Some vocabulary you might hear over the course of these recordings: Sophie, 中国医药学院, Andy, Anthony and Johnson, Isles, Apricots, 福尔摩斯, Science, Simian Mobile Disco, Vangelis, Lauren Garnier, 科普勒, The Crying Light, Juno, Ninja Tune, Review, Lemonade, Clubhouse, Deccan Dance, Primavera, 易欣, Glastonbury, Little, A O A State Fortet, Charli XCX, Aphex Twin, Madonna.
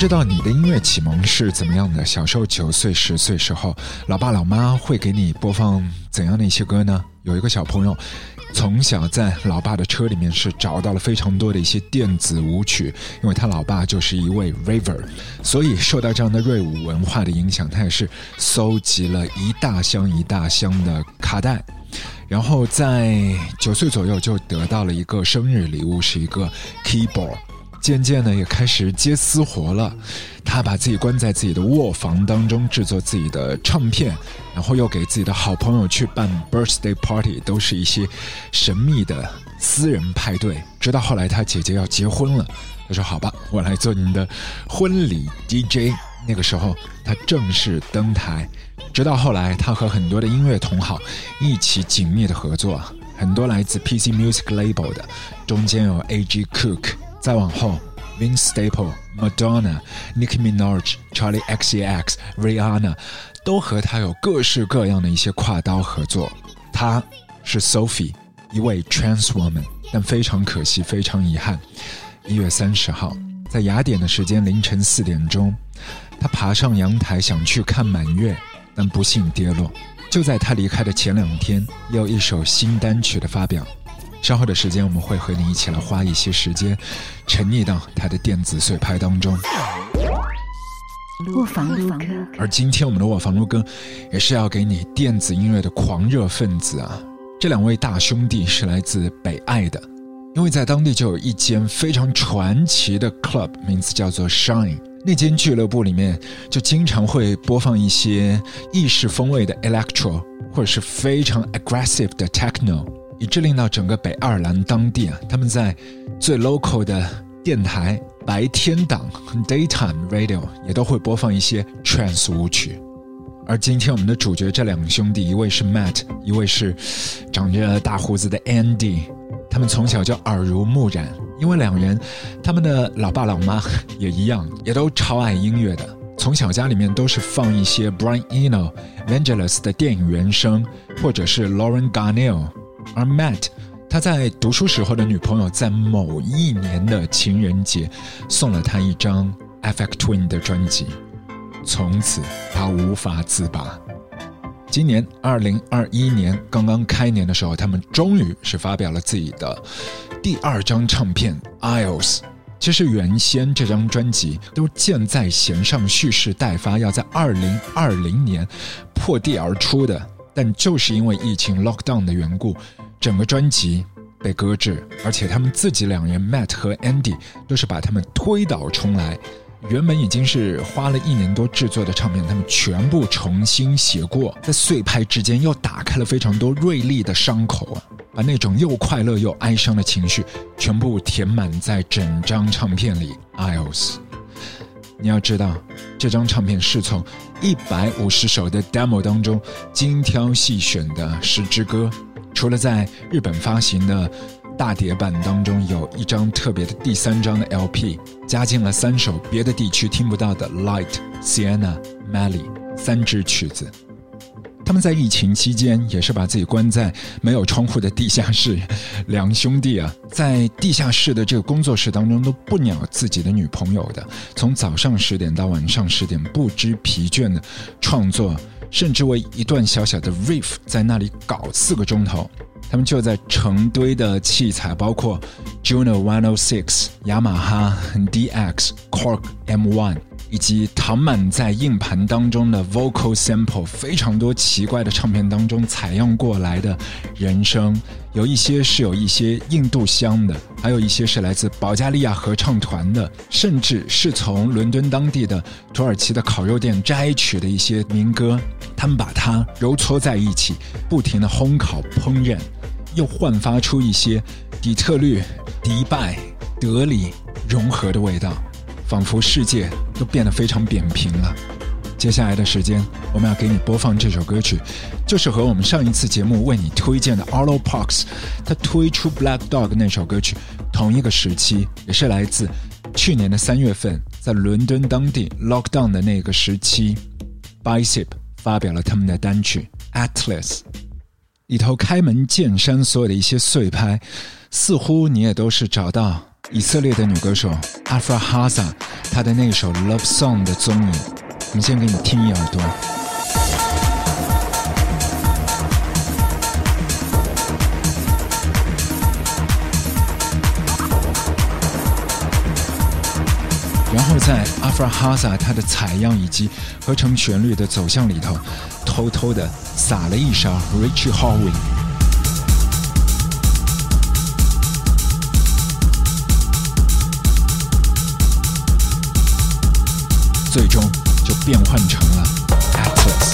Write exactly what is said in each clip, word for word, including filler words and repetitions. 知道你的音乐启蒙是怎么样的？小时候九岁、十岁时候，老爸老妈会给你播放怎样的一些歌呢？有一个小朋友从小在老爸的车里面是找到了非常多的一些电子舞曲，因为他老爸就是一位 raver， 所以受到这样的瑞舞文化的影响，他也是搜集了一大箱一大箱的卡带，然后在九岁左右就得到了一个生日礼物，是一个 keyboard， 渐渐的也开始接私活了。他把自己关在自己的卧房当中制作自己的唱片，然后又给自己的好朋友去办 birthday party， 都是一些神秘的私人派对。直到后来他姐姐要结婚了，他说好吧，我来做你的婚礼 D J。 那个时候他正式登台，直到后来他和很多的音乐同好一起紧密的合作，很多来自 P C Music Label 的，中间有 A G Cook， 再往后 Vince Staples、 Madonna、 Nicki Minaj、 Charli X C X、 Rihanna 都和他有各式各样的一些跨刀合作。他是 Sophie， 一位 trans woman， 但非常可惜非常遗憾，一月三十号在雅典的时间凌晨四点钟，他爬上阳台想去看满月，但不幸跌落。就在他离开的前两天，也有一首新单曲的发表，稍后的时间我们会和你一起来花一些时间沉溺到他的电子碎拍当中。卧房录歌，而今天我们的卧房录歌也是要给你电子音乐的狂热分子啊！这两位大兄弟是来自北爱的，因为在当地就有一间非常传奇的 club， 名字叫做 Shine，那间俱乐部里面就经常会播放一些意式风味的 electro， 或者是非常 aggressive 的 techno， 以致令到整个北爱尔兰当地啊，他们在最 local 的电台白天档 daytime radio 也都会播放一些 trance 舞曲。而今天我们的主角这两兄弟，一位是 Matt， 一位是长着大胡子的 Andy， 他们从小就耳濡目染，因为两人他们的老爸老妈也一样，也都超爱音乐的，从小家里面都是放一些 Brian Eno、 Vangelis 的电影原声，或者是 Lauren Garnier。 而 Matt 他在读书时候的女朋友在某一年的情人节送了他一张 Aphex Twin 的专辑，从此他无法自拔。今年二零二一年刚刚开年的时候，他们终于是发表了自己的第二张唱片 Isles。 其实原先这张专辑都箭在弦上，蓄势待发，要在二零二零年破地而出的，但就是因为疫情 Knockdown 的缘故，整个专辑被搁置。而且他们自己两人 Matt 和 Andy 都是把他们推倒重来，原本已经是花了一年多制作的唱片，他们全部重新写过，在碎拍之间又打开了非常多锐利的伤口啊，把那种又快乐又哀伤的情绪全部填满在整张唱片里。 Isles， 你要知道这张唱片是从一百五十首的 demo 当中精挑细选的十支歌，除了在日本发行的大碟版当中有一张特别的第三张的 L P， 加进了三首别的地区听不到的 Light、Sienna、Mally 三支曲子。他们在疫情期间也是把自己关在没有窗户的地下室，两兄弟啊，在地下室的这个工作室当中都不鸟自己的女朋友的，从早上十点到晚上十点不知疲倦的创作，甚至为一段小小的 riff 在那里搞四个钟头。他们就在成堆的器材，包括 Juno 一零六、雅马哈 D X、Korg M 一， 以及躺满在硬盘当中的 vocal sample， 非常多奇怪的唱片当中采用过来的人声，有一些是有一些印度乡的，还有一些是来自保加利亚合唱团的，甚至是从伦敦当地的土耳其的烤肉店摘取的一些民歌，他们把它揉搓在一起，不停地烘烤烹饪，又焕发出一些底特律、迪拜、德里融合的味道，仿佛世界都变得非常扁平了。接下来的时间我们要给你播放这首歌曲，就是和我们上一次节目为你推荐的 Arlo Parks 他推出 Black Dog 那首歌曲同一个时期，也是来自去年的三月份在伦敦当地 Lockdown 的那个时期， Bicep 发表了他们的单曲 Atlas。里头开门见山所有的一些碎拍，似乎你也都是找到以色列的女歌手 Ofra Haza 她的那首 Love Song 的踪影。我们先给你听一耳朵。然后在 Ofra Haza 她的采样以及合成旋律的走向里头，偷偷的撒了一勺 Richie Hawtin。最终就变换成了 Atlas。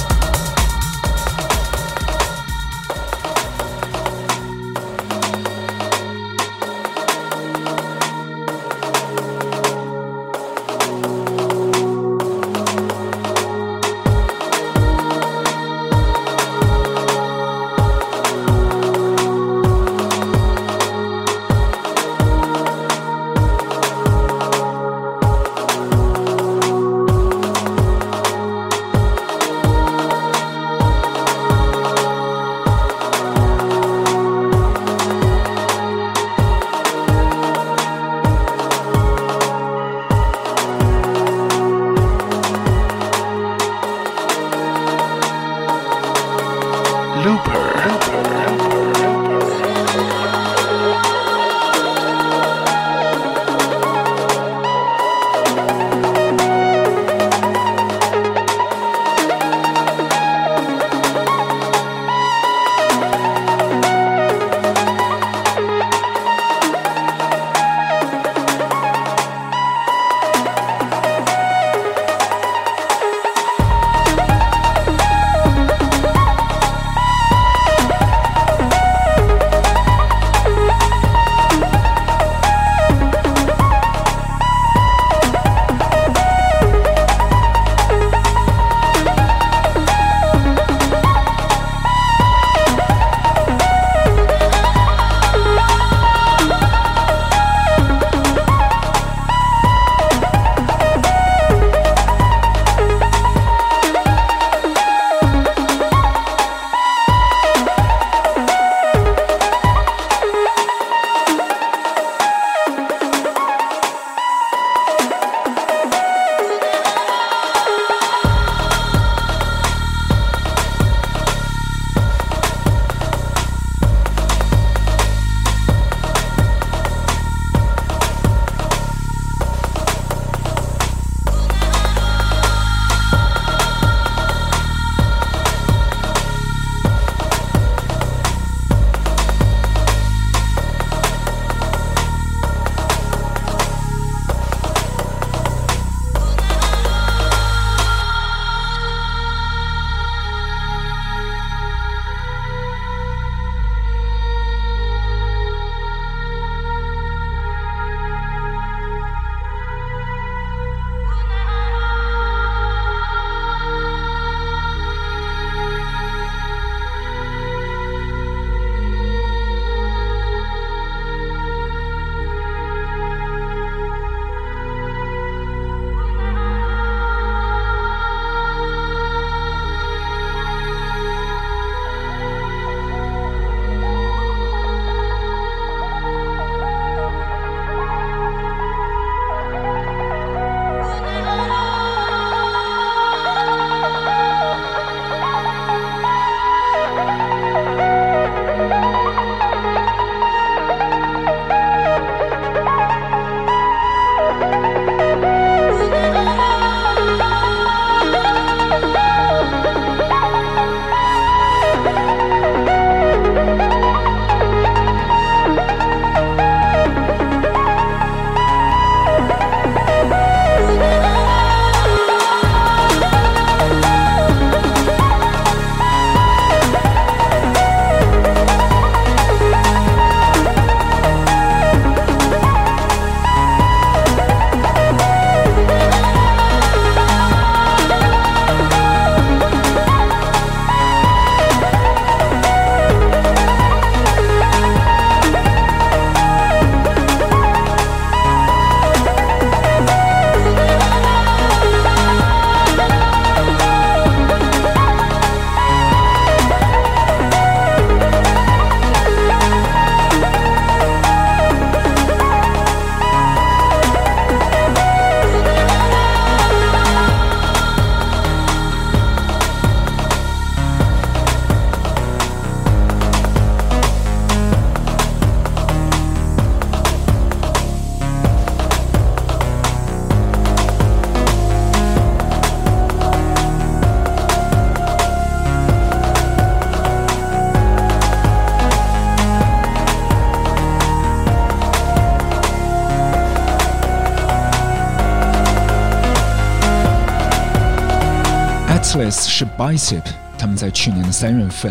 Atlas 是 Bicep， 他们在去年的三月份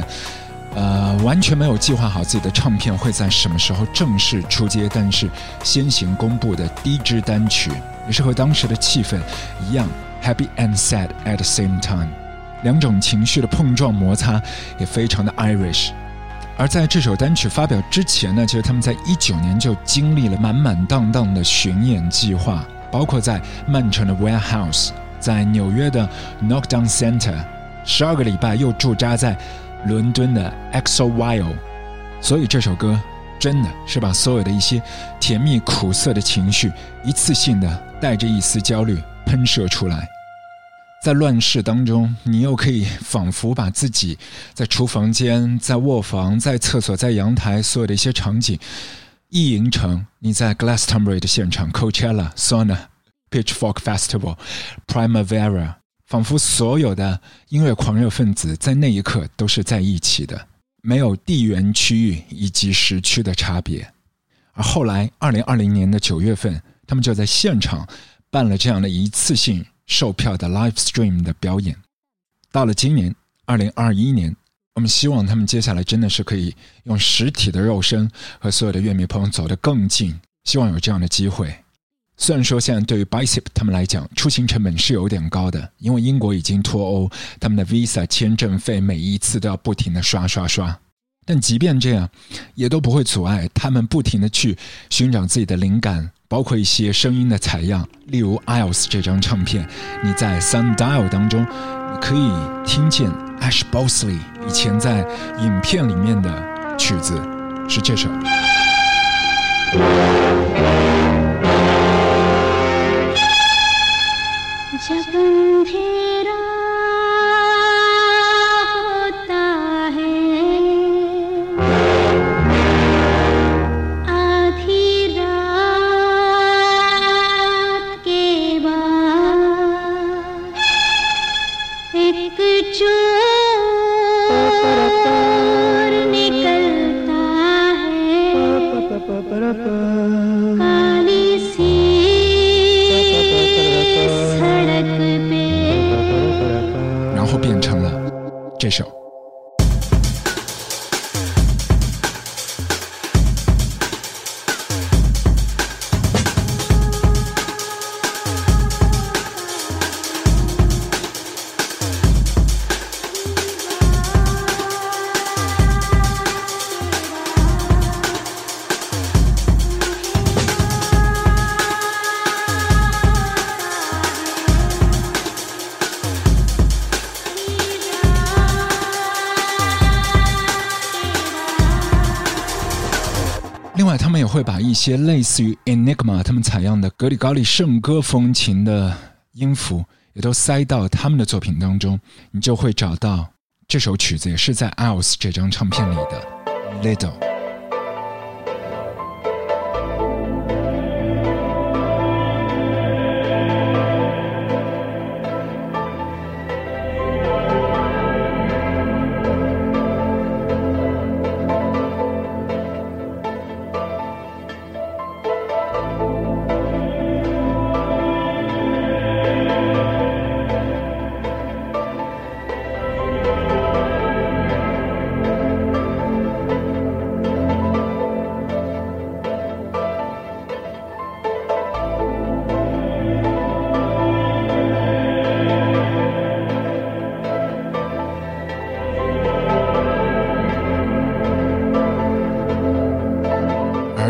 呃，完全没有计划好自己的唱片会在什么时候正式出街，但是先行公布的第一支单曲也是和当时的气氛一样 Happy and sad at the same time， 两种情绪的碰撞摩擦也非常的 Irish。 而在这首单曲发表之前呢，其实他们在一九年就经历了满满当当的巡演计划，包括在曼城的 Warehouse， 在纽约的 Knockdown Center， 十二个礼拜又驻扎在伦敦的 X O Y O， 所以这首歌真的是把所有的一些甜蜜苦涩的情绪一次性的带着一丝焦虑喷射出来。在乱世当中，你又可以仿佛把自己在厨房间、在卧房、在厕所、在阳台所有的一些场景意淫成你在 Glastonbury 的现场 Coachella、Sona、Pitchfork Festival、Primavera，仿佛所有的音乐狂热分子在那一刻都是在一起的，没有地缘区域以及时区的差别。而后来二零二零年的九月份，他们就在现场办了这样的一次性售票的 live stream 的表演。到了今年二零二一年，我们希望他们接下来真的是可以用实体的肉身和所有的乐迷朋友走得更近，希望有这样的机会。虽然说现在对于 Bicep 他们来讲出行成本是有点高的，因为英国已经脱欧，他们的 Visa 签证费每一次都要不停的刷刷刷，但即便这样也都不会阻碍他们不停的去寻找自己的灵感，包括一些声音的采样，例如 Isles 这张唱片，你在 Sundial 当中你可以听见 Ash Bosley 以前在影片里面的曲子是这首。जब अंधेरा होता है आधी रात के बाद एक चोर निकलता है काली सी变成了这首。会把一些类似于 Enigma 他们采样的格里高利圣歌风情的音符也都塞到他们的作品当中，你就会找到这首曲子也是在 Isles 这张唱片里的 Little。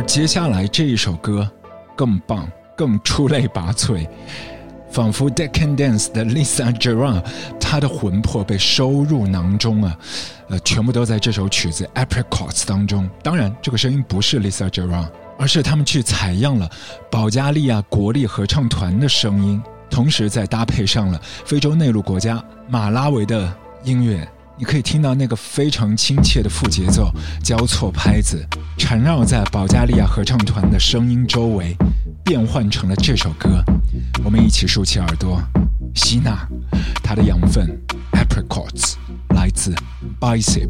接下来这一首歌更棒更出类拔萃，仿佛 Deccan Dance 的 Lisa Gerard 她的魂魄被收入囊中啊、呃、全部都在这首曲子 Apricots 当中。当然这个声音不是 Lisa Gerard， 而是他们去采样了保加利亚国立合唱团的声音，同时再搭配上了非洲内陆国家马拉维的音乐。你可以听到那个非常亲切的副节奏，交错拍子缠绕在保加利亚合唱团的声音周围，变换成了这首歌。我们一起竖起耳朵，吸纳它的养分。 Apricots 来自 Bicep。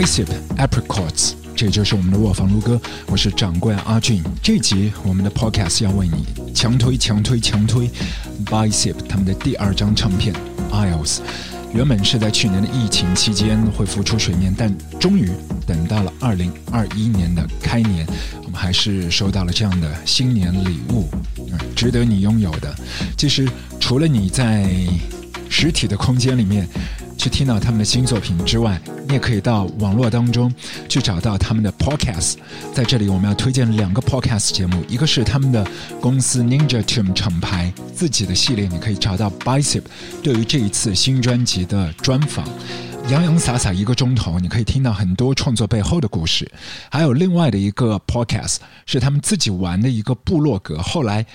Bicep Apricots， 这就是我们的卧房撸歌，我是掌柜阿俊。这集我们的 podcast 要为你强推强推强推 Bicep 他们的第二张唱片 Isles， 原本是在去年的疫情期间会浮出水面，但终于等到了二零二一年的开年，我们还是收到了这样的新年礼物，嗯、值得你拥有的。其实除了你在实体的空间里面去听到他们的新作品之外，你也可以到网络当中去找到他们的 podcast。 在这里我们要推荐两个 podcast 节目，一个是他们的公司 Ninja Tune 厂牌自己的系列，你可以找到 Bicep 对于这一次新专辑的专访，洋洋洒洒一个钟头，你可以听到很多创作背后的故事。还有另外的一个 podcast 是他们自己玩的一个部落格，后来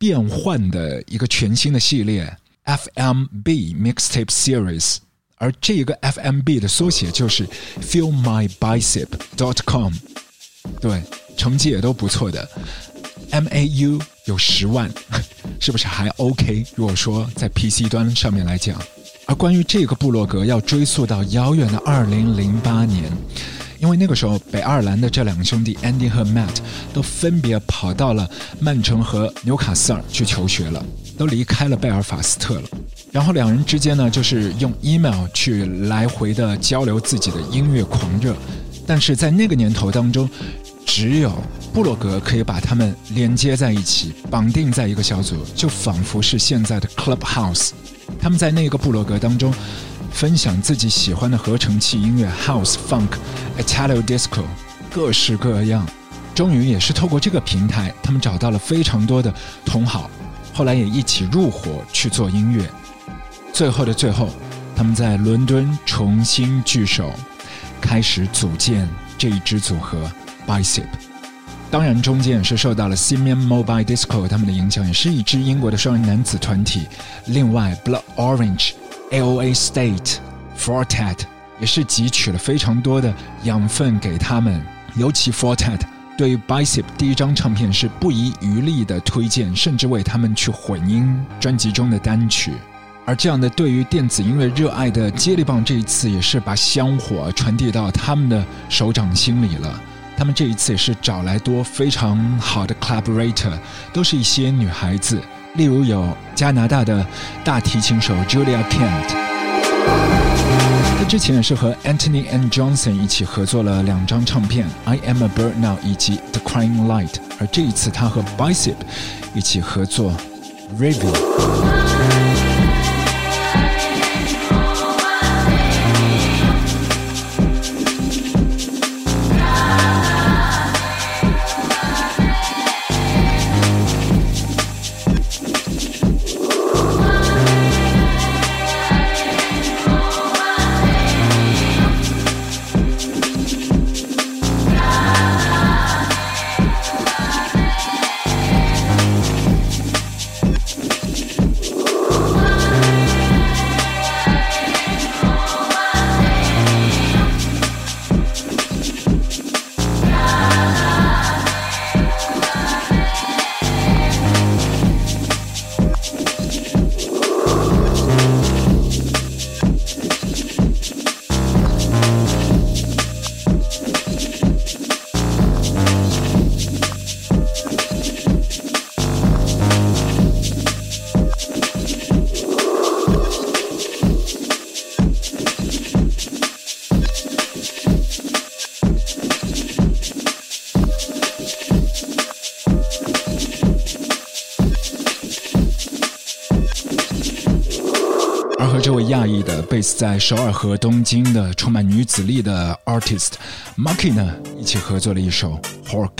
变换的一个全新的系列 F M B Mixtape Series， 而这个 F M B 的缩写就是 feel my bicep dot com， 对，成绩也都不错的， M A U 有十万，是不是还 OK？ 如果说在 P C 端上面来讲。而关于这个部落格要追溯到遥远的二零零八年，因为那个时候北爱尔兰的这两兄弟 Andy 和 Matt 都分别跑到了曼城和纽卡斯尔去求学了，都离开了贝尔法斯特了，然后两人之间呢就是用 email 去来回的交流自己的音乐狂热，但是在那个年头当中只有部落格可以把他们连接在一起，绑定在一个小组，就仿佛是现在的 Clubhouse。 他们在那个部落格当中分享自己喜欢的合成器音乐 House Funk Italo Disco 各式各样，终于也是透过这个平台他们找到了非常多的同好，后来也一起入伙去做音乐，最后的最后他们在伦敦重新聚首，开始组建这一支组合 Bicep。 当然中间也是受到了 Simian Mobile Disco 他们的影响，也是一支英国的双人男子团体。另外 Blood Orange A O A State Fortet 也是汲取了非常多的养分给他们，尤其 Fortet 对于 Bicep 第一张唱片是不遗余力的推荐，甚至为他们去混音专辑中的单曲。而这样的对于电子音乐热爱的接力棒，这一次也是把香火传递到他们的手掌心里了。他们这一次也是找来多非常好的 collaborator， 都是一些女孩子，例如有加拿大的大提琴手 Julia Kent， 他之前也是和 Anthony and Johnson 一起合作了两张唱片 I Am a Bird Now 以及 The Crying Light， 而这一次他和 Bicep 一起合作 Review。 亚裔的贝斯在首尔和东京的充满女子力的 artist Maki 呢，一起合作了一首 Hork。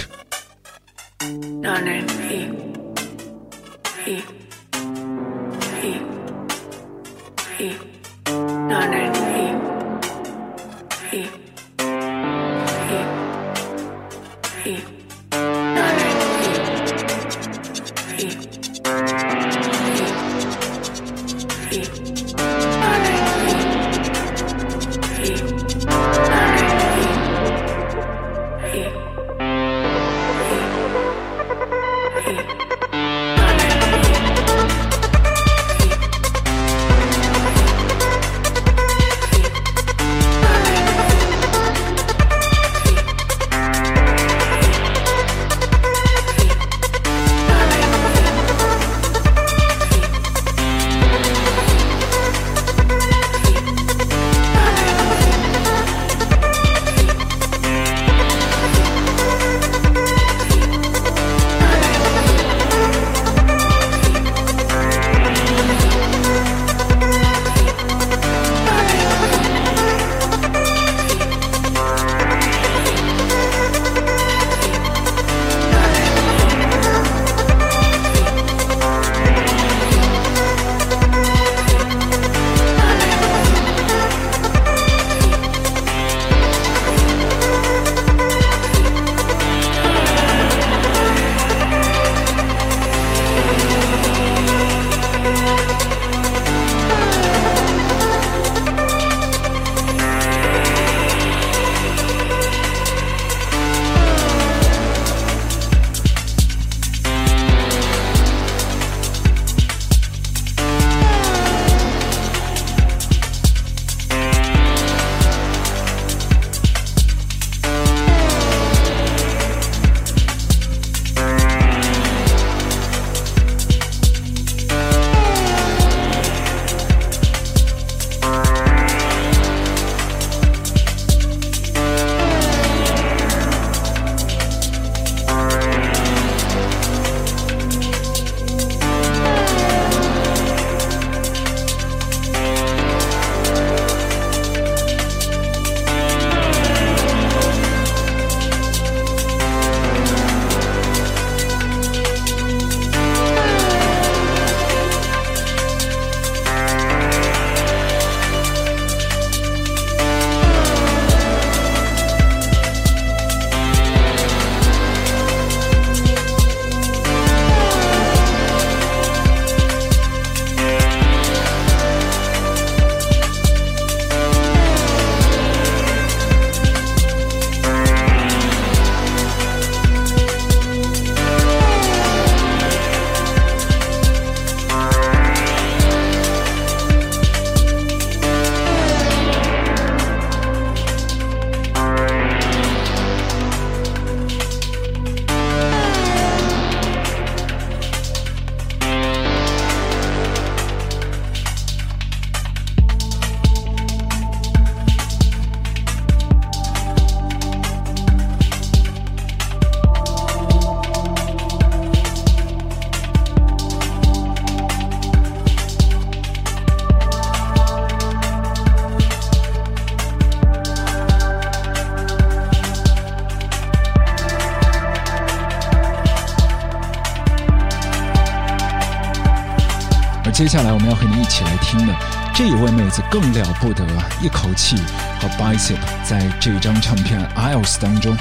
接下来我们要和你一起来听的这一位妹子更了不得，一口气和 Bicep 在这张唱片 Isles 当中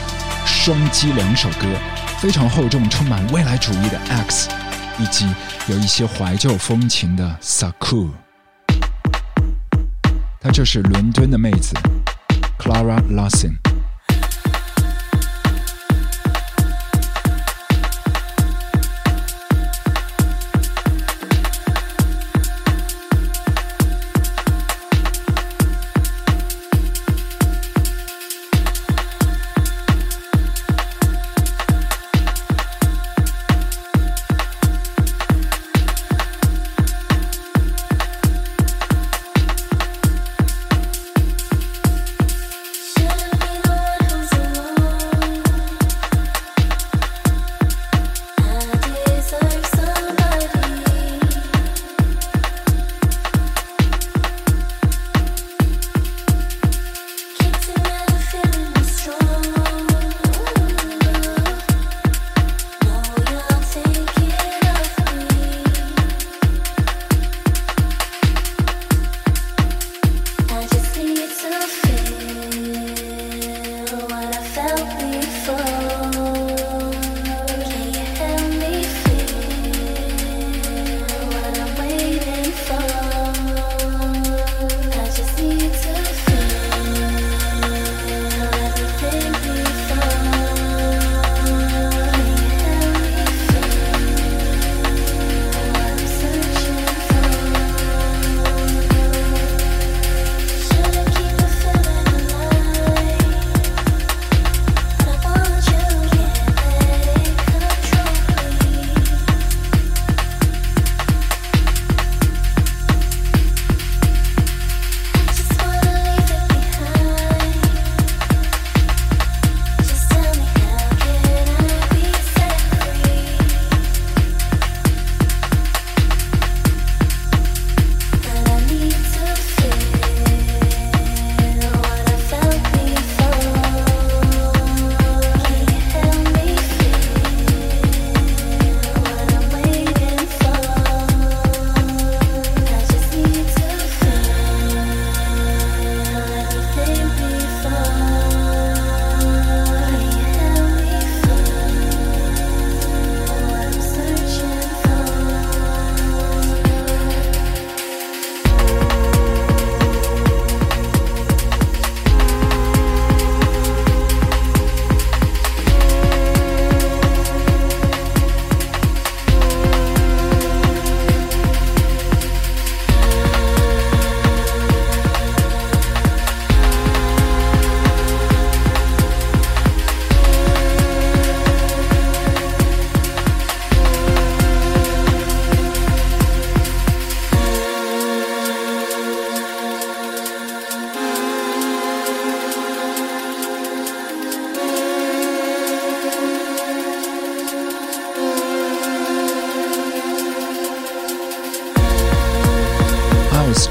双击两首歌，非常厚重充满未来主义的 X， 以及有一些怀旧风情的 S A K U。 她就是伦敦的妹子 Clara La San。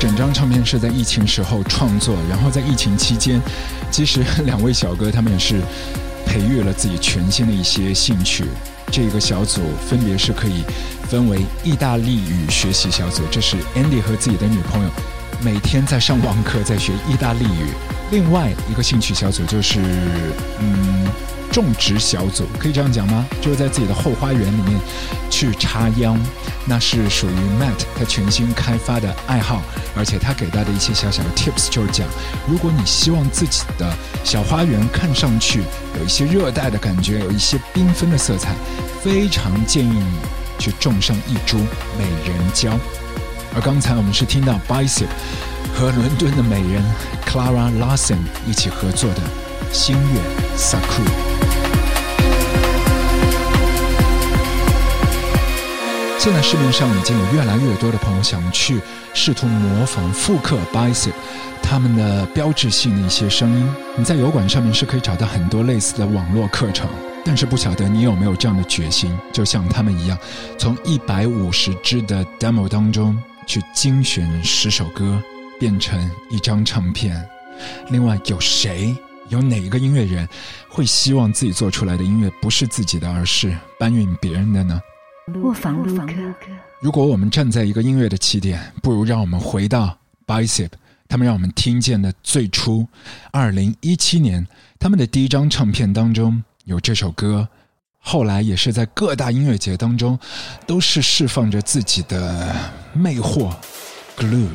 整张唱片是在疫情时候创作，然后在疫情期间，其实两位小哥他们也是培育了自己全新的一些兴趣。这个小组分别是可以分为意大利语学习小组，这是 Andy 和自己的女朋友每天在上网课在学意大利语。另外一个兴趣小组就是嗯种植小组，可以这样讲吗？就是在自己的后花园里面去插秧，那是属于 Matt 他全新开发的爱好，而且他给到的一些小小的 tips 就是讲，如果你希望自己的小花园看上去有一些热带的感觉，有一些缤纷的色彩，非常建议你去种上一株美人蕉。而刚才我们是听到 Bicep 和伦敦的美人 Clara La San 一起合作的星月 S A K U。 现在市面上已经有越来越多的朋友想去试图模仿复刻 Bicep 他们的标志性的一些声音，你在油管上面是可以找到很多类似的网络课程，但是不晓得你有没有这样的决心，就像他们一样，从一百五十支的 demo 当中去精选十首歌变成一张唱片。另外有谁有哪一个音乐人会希望自己做出来的音乐不是自己的，而是搬运别人的呢？卧房录客。如果我们站在一个音乐的起点，不如让我们回到 Bicep， 他们让我们听见的最初二零一七年他们的第一张唱片当中有这首歌，后来也是在各大音乐节当中都是释放着自己的魅惑 Glue。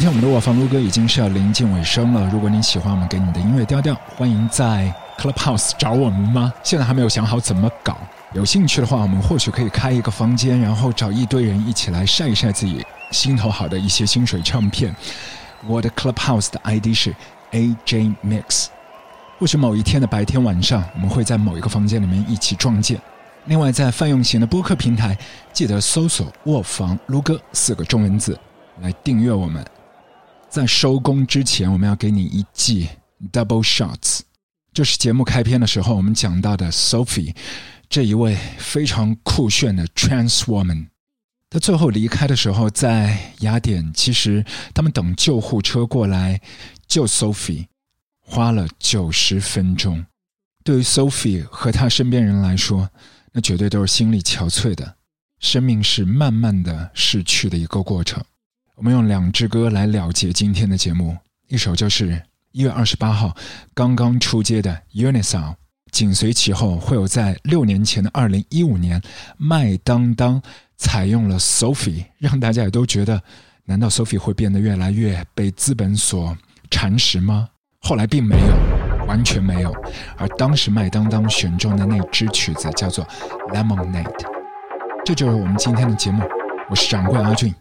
天我们的我房录歌已经是要临近尾声了，如果您喜欢我们给你的音乐调调，欢迎在 Clubhouse 找我们吗？现在还没有想好怎么搞，有兴趣的话我们或许可以开一个房间，然后找一堆人一起来晒一晒自己心头好的一些薪水唱片。我的 Clubhouse 的 I D 是 A J Mix， 或许某一天的白天晚上我们会在某一个房间里面一起撞见。另外在泛用型的播客平台记得搜索卧房撸歌四个中文字来订阅我们。在收工之前我们要给你一记 double shots， 就是节目开篇的时候我们讲到的 Sophie 这一位非常酷炫的 trans woman， 她最后离开的时候在雅典，其实他们等救护车过来救 Sophie 花了九十分钟。对于 Sophie 和她身边人来说，那绝对都是心力憔悴的，生命是慢慢的逝去的一个过程。我们用两支歌来了结今天的节目，一首就是一月二十八号刚刚出街的 Unisound， 紧随其后会有在六年前的二零一五年麦当当采用了 Sophie， 让大家也都觉得难道 Sophie 会变得越来越被资本所蚕食吗？后来并没有，完全没有，而当时麦当当选中的那支曲子叫做 Lemonade。 这就是我们今天的节目，我是掌柜阿俊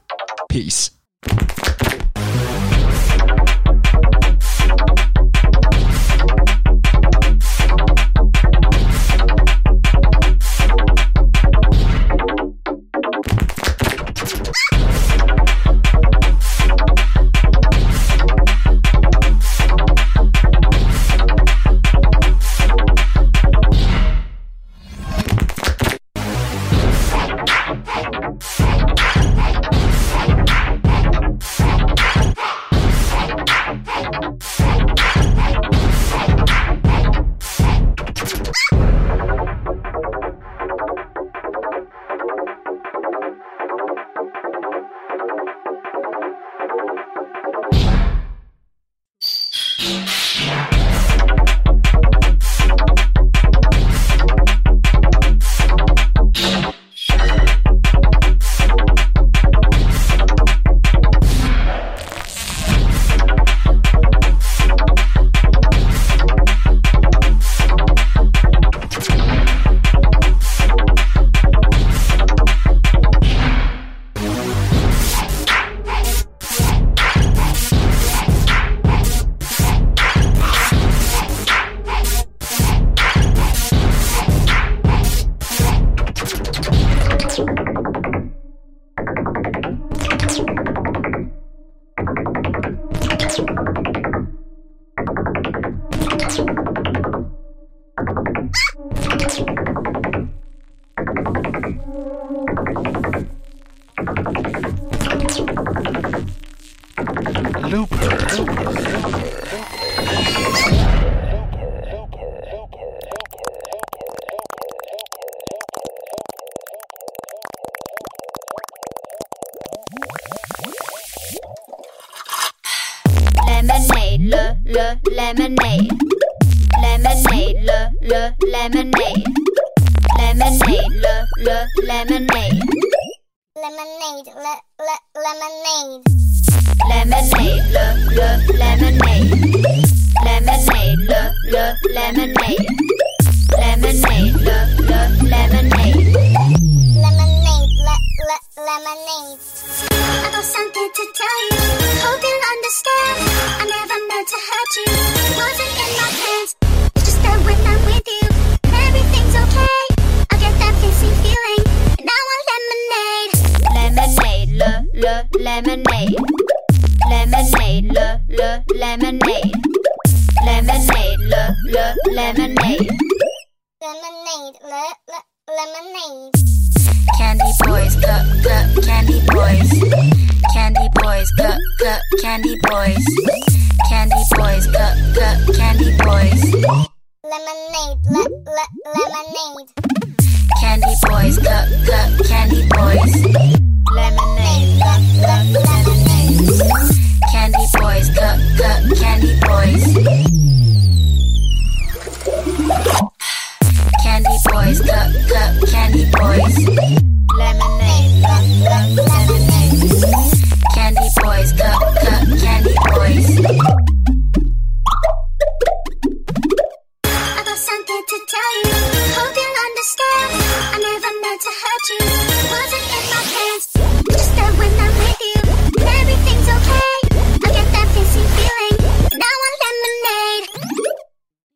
Peace。Lemonade, lemonade, le, le, lemonade, lemonade, le, le, lemonade, lemonade, le, le, lemonade, lemonade, le, le, lemonade, lemonade, le, le, lemonade, lemonade, le, le, lemonade, lemonade, le, le, lemonade. I got something to tell you, hope you'll understand. I never meant to hurt you, wasn't in my plans. It's just that when I'm with you, everything's okay. I get that kissy feeling, and I want lemonade. Lemonade, le, le, lemonade. Lemonade, le, le, lemonade. Lemonade, le, le, lemonade. Lemonade, le, le, lemonade. Candy boys, cup, cup, candy boys. Candy boys, cup, cup, candy boys. Candy boys, cup, cup, candy boys. Lemonade, le, le, lemonade. Candy boys, cup, cup, candy boys. Lemonade, le, le, lemonade. Candy boys, cup, cup, candy boys. Candy boys, cup, cup, candy boys. Lemonade, le, le, lemonade. Candy boys, cup, cup, get to tell you. Hope you'll understand. I never meant to hurt you.